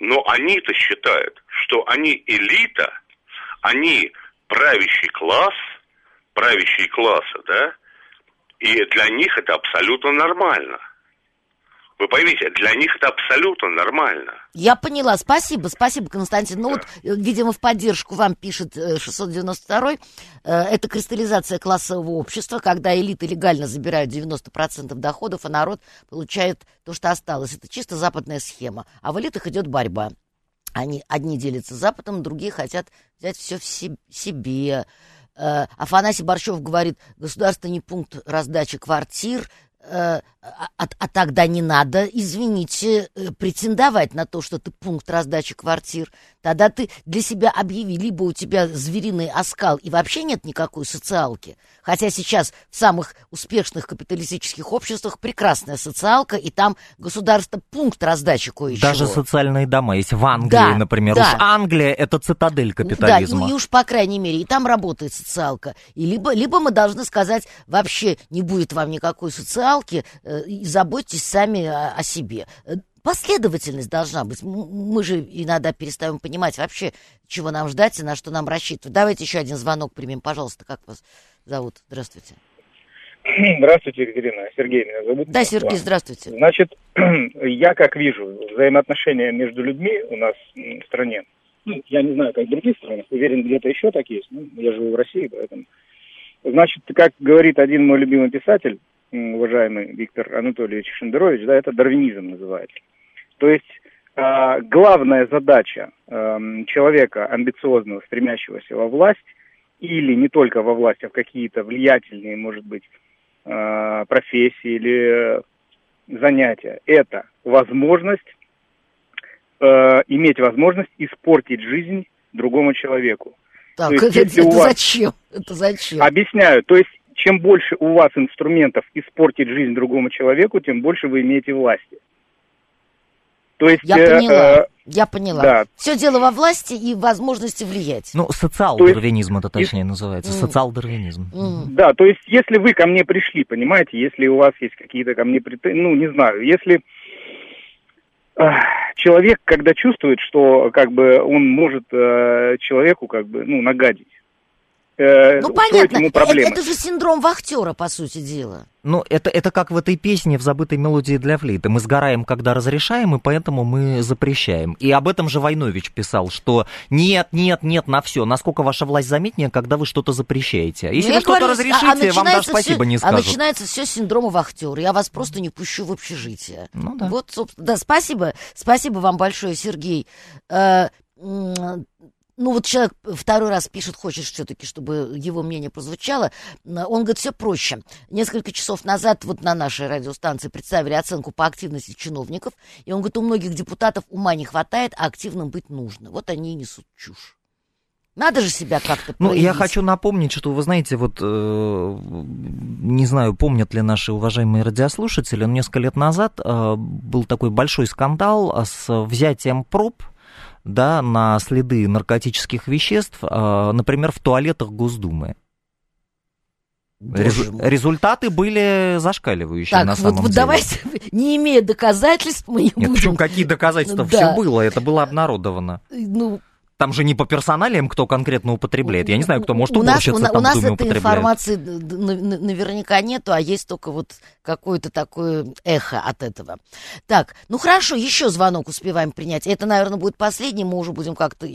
но они-то считают, что они элита, они правящий класс, правящие классы, да, и для них это абсолютно нормально. Вы поймите, для них это абсолютно нормально. Я поняла, спасибо, Константин. Ну да. Вот, видимо, в поддержку вам пишет 692-й. Это кристаллизация классового общества, когда элиты легально забирают 90% доходов, а народ получает то, что осталось. Это чисто западная схема. А в элитах идет борьба. Одни делятся Западом, другие хотят взять все в себе. Афанасий Борщев говорит, государственный пункт раздачи квартир, а тогда не надо, извините, претендовать на то, что ты пункт раздачи квартир. Тогда ты для себя объяви, либо у тебя звериный оскал и вообще нет никакой социалки. Хотя сейчас в самых успешных капиталистических обществах прекрасная социалка, и там государство пункт раздачи кое-чего. Даже социальные дома есть в Англии, да, например. Да. Уж Англия — это цитадель капитализма. Да, и уж по крайней мере, и там работает социалка. И либо мы должны сказать, вообще не будет вам никакой социалки, и заботьтесь сами о себе. Последовательность должна быть. Мы же иногда перестаем понимать вообще, чего нам ждать и на что нам рассчитывать. Давайте еще один звонок примем, пожалуйста. Как вас зовут? Здравствуйте. Здравствуйте, Екатерина. Сергей меня зовут. Да, Сергей, здравствуйте. Значит, я как вижу взаимоотношения между людьми у нас в стране. Я не знаю, как в других странах. Уверен, где-то еще так есть. Я живу в России, поэтому... Значит, как говорит один мой любимый писатель, уважаемый Виктор Анатольевич Шендерович, да, это дарвинизм называется. То есть главная задача человека, амбициозного, стремящегося во власть, или не только во власть, а в какие-то влиятельные, может быть, профессии или занятия, это возможность, иметь возможность испортить жизнь другому человеку. Так, это зачем? Объясняю, то есть чем больше у вас инструментов испортить жизнь другому человеку, тем больше вы имеете власти. То есть, я поняла. Да. Все дело во власти и возможности влиять. Ну, социал-дарвинизм это точнее называется. Социал-дарвинизм. Да, то есть если вы ко мне пришли, понимаете, если у вас есть какие-то ко мне претензии, ну, не знаю, если человек, когда чувствует, что как бы он может человеку как бы, ну, нагадить, понятно, это же синдром вахтера, по сути дела. Ну, это как в этой песне, в забытой мелодии для флейты. Мы сгораем, когда разрешаем, и поэтому мы запрещаем. И об этом же Войнович писал, что нет на все. Насколько ваша власть заметнее, когда вы что-то запрещаете. Если вы что-то разрешите, вам даже спасибо не скажут. А начинается все с синдрома вахтера. Я вас просто не пущу в общежитие. Ну да. Вот, собственно, да, спасибо. Спасибо вам большое, Сергей. Ну, вот человек второй раз пишет, хочет все-таки, чтобы его мнение прозвучало. Он говорит, все проще. Несколько часов назад вот на нашей радиостанции представили оценку по активности чиновников. И он говорит, у многих депутатов ума не хватает, а активным быть нужно. Вот они и несут чушь. Надо же себя как-то проявить. Ну, я хочу напомнить, что, вы знаете, вот, не знаю, помнят ли наши уважаемые радиослушатели, но несколько лет назад был такой большой скандал с взятием проб, да, на следы наркотических веществ, например, в туалетах Госдумы. Результаты были зашкаливающие, так, на самом деле. Давайте, не имея доказательств, мы не будем... Нет, причем какие доказательства? Да. Все было, это было обнародовано. Ну... Там же не по персоналиям, кто конкретно употребляет. Я не знаю, кто может уборщица там в Думе употребляет. У нас этой информации наверняка нету, а есть только вот какое-то такое эхо от этого. Так, ну хорошо, еще звонок успеваем принять. Это, наверное, будет последний. Мы уже будем как-то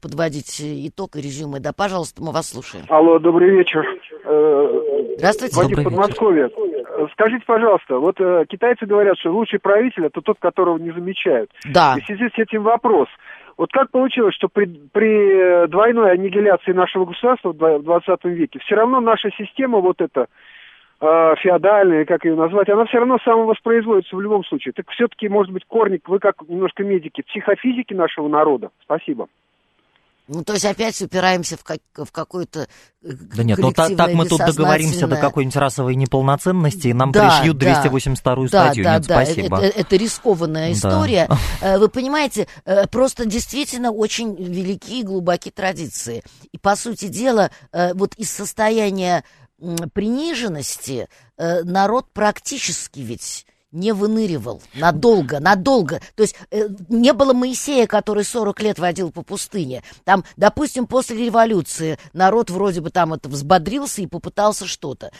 подводить итог и резюме. Да, пожалуйста, мы вас слушаем. Алло, добрый вечер. Здравствуйте. Вадим, Подмосковье. Скажите, пожалуйста, вот китайцы говорят, что лучший правитель — это тот, которого не замечают. Да. В связи с этим вопрос. Вот как получилось, что при двойной аннигиляции нашего государства в 20 веке все равно наша система вот эта, феодальная, как ее назвать, она все равно самовоспроизводится в любом случае. Так все-таки, может быть, Корник, вы как немножко медики, психофизики нашего народа. Спасибо. Ну, то есть опять упираемся в какую-то коллективное. Да нет, но так мы тут договоримся до какой-нибудь расовой неполноценности, и нам пришьют 282-ю статью. Да, нет, да, спасибо. Это рискованная история. Да. Вы понимаете, просто действительно очень велики и глубоки традиции. И, по сути дела, вот из состояния приниженности народ практически ведь не выныривал надолго. То есть не было Моисея, который 40 лет водил по пустыне. Там, допустим, после революции народ вроде бы там это взбодрился и попытался что-то.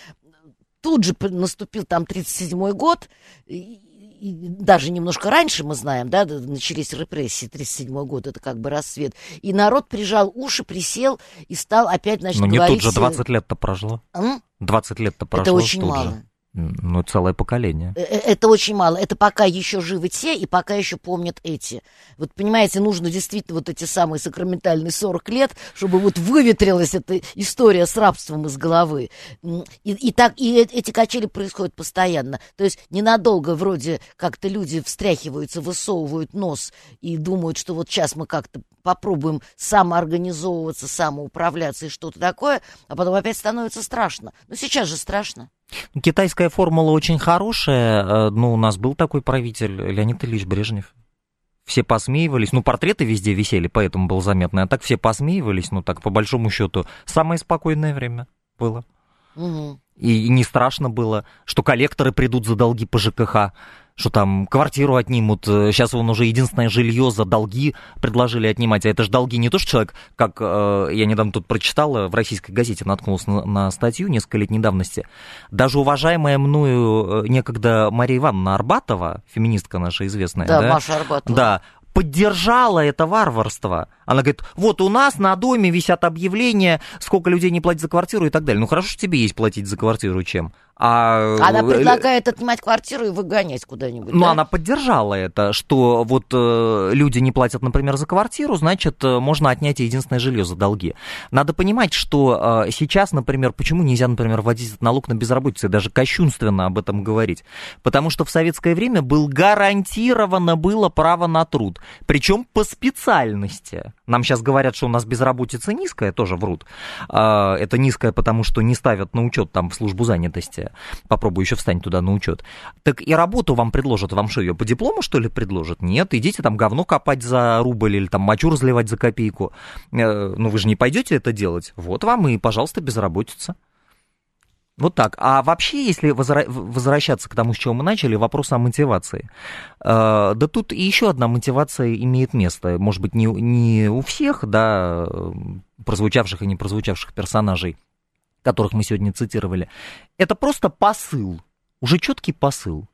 Тут же наступил там 1937 год, и даже немножко раньше, мы знаем, да, начались репрессии, 1937 год, это как бы рассвет. И народ прижал уши, присел и стал опять, значит, говорить... Но не тут же 20 лет-то прошло. 20 лет-то прошло. Это очень мало. Же. Ну, целое поколение. Это очень мало. Это пока еще живы те, и пока еще помнят эти. Вот, понимаете, нужно действительно вот эти самые сакраментальные 40 лет, чтобы вот выветрилась эта история с рабством из головы. И эти качели происходят постоянно. То есть ненадолго вроде как-то люди встряхиваются, высовывают нос и думают, что вот сейчас мы как-то попробуем самоорганизовываться, самоуправляться и что-то такое, а потом опять становится страшно. Но сейчас же страшно. Китайская формула очень хорошая. Ну, у нас был такой правитель, Леонид Ильич Брежнев. Все посмеивались. Ну, портреты везде висели, поэтому было заметно. А так все посмеивались. Ну, так, по большому счету, самое спокойное время было. Угу. И не страшно было, что коллекторы придут за долги по ЖКХ, что там квартиру отнимут. Сейчас вон уже единственное жилье за долги предложили отнимать. А это же долги не то, что человек, как я недавно тут прочитала, в российской газете наткнулся на статью несколько лет недавности. Даже уважаемая мною некогда Мария Ивановна Арбатова, феминистка наша известная. Да, Маша Арбатова. Да. Поддержала это варварство. Она говорит, вот у нас на доме висят объявления, сколько людей не платит за квартиру и так далее. Ну хорошо, что тебе есть платить за квартиру, чем? Она предлагает отнимать квартиру и выгонять куда-нибудь. Ну, да? Она поддержала это, что вот люди не платят, например, за квартиру, значит, можно отнять единственное жилье за долги. Надо понимать, что сейчас, например, почему нельзя, например, вводить налог на безработицу, и даже кощунственно об этом говорить. Потому что в советское время гарантированно было право на труд. Причем по специальности. Нам сейчас говорят, что у нас безработица низкая, тоже врут. Это низкая, потому что не ставят на учет там в службу занятости. Попробуй еще встань туда на учет. Так и работу вам предложат. Вам что, ее по диплому, что ли, предложат? Нет, идите там говно копать за рубль или там мочу разливать за копейку. Ну вы же не пойдете это делать. Вот вам и, пожалуйста, безработица. Вот так. А вообще, если возвращаться к тому, с чего мы начали, вопрос о мотивации. Да тут и еще одна мотивация имеет место. Может быть, не у всех, да, прозвучавших и не прозвучавших персонажей, которых мы сегодня цитировали. Это просто посыл, уже четкий посыл,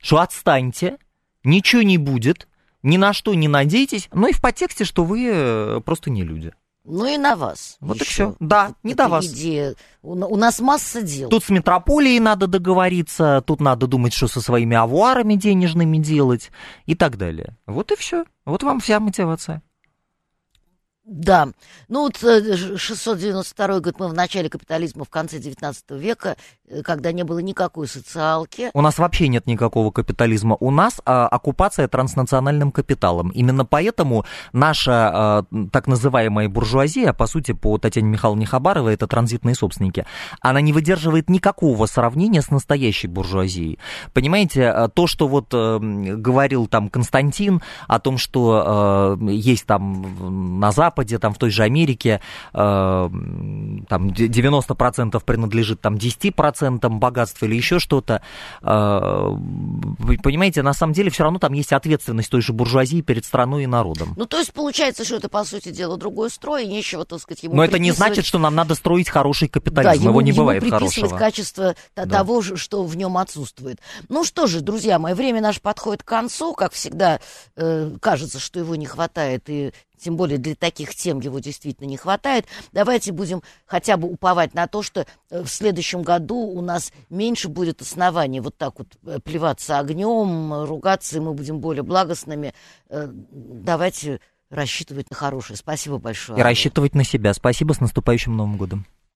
что отстаньте, ничего не будет, ни на что не надейтесь, но и в подтексте, что вы просто не люди. Ну и на вас. Вот и все. Да, не до вас. Идея. У нас масса дел. Тут с метрополией надо договориться, тут надо думать, что со своими авуарами денежными делать и так далее. Вот и все. Вот вам вся мотивация. Да. Ну вот 692 год, мы в начале капитализма, в конце 19 века, когда не было никакой социалки. У нас вообще нет никакого капитализма. У нас оккупация транснациональным капиталом. Именно поэтому наша так называемая буржуазия, по сути, по Татьяне Михайловне Хабаровой, это транзитные собственники, она не выдерживает никакого сравнения с настоящей буржуазией. Понимаете, то, что вот говорил там Константин о том, что есть там на Западе, там в той же Америке там 90% принадлежит там 10% богатства или еще что-то. Понимаете, на самом деле все равно там есть ответственность той же буржуазии перед страной и народом. Ну, то есть получается, что это, по сути дела, другой строй, и нечего, так сказать, ему приписывать. Но это не значит, что нам надо строить хороший капитализм, да, его не бывает хорошего. Да, ему приписывать качество того, что в нем отсутствует. Ну что же, друзья мои, время наше подходит к концу, как всегда, кажется, что его не хватает, и тем более для таких тем его действительно не хватает. Давайте будем хотя бы уповать на то, что в следующем году у нас меньше будет оснований вот так вот плеваться огнем, ругаться, и мы будем более благостными. Давайте рассчитывать на хорошее. Спасибо большое. И рассчитывать на себя. Спасибо. С наступающим Новым годом.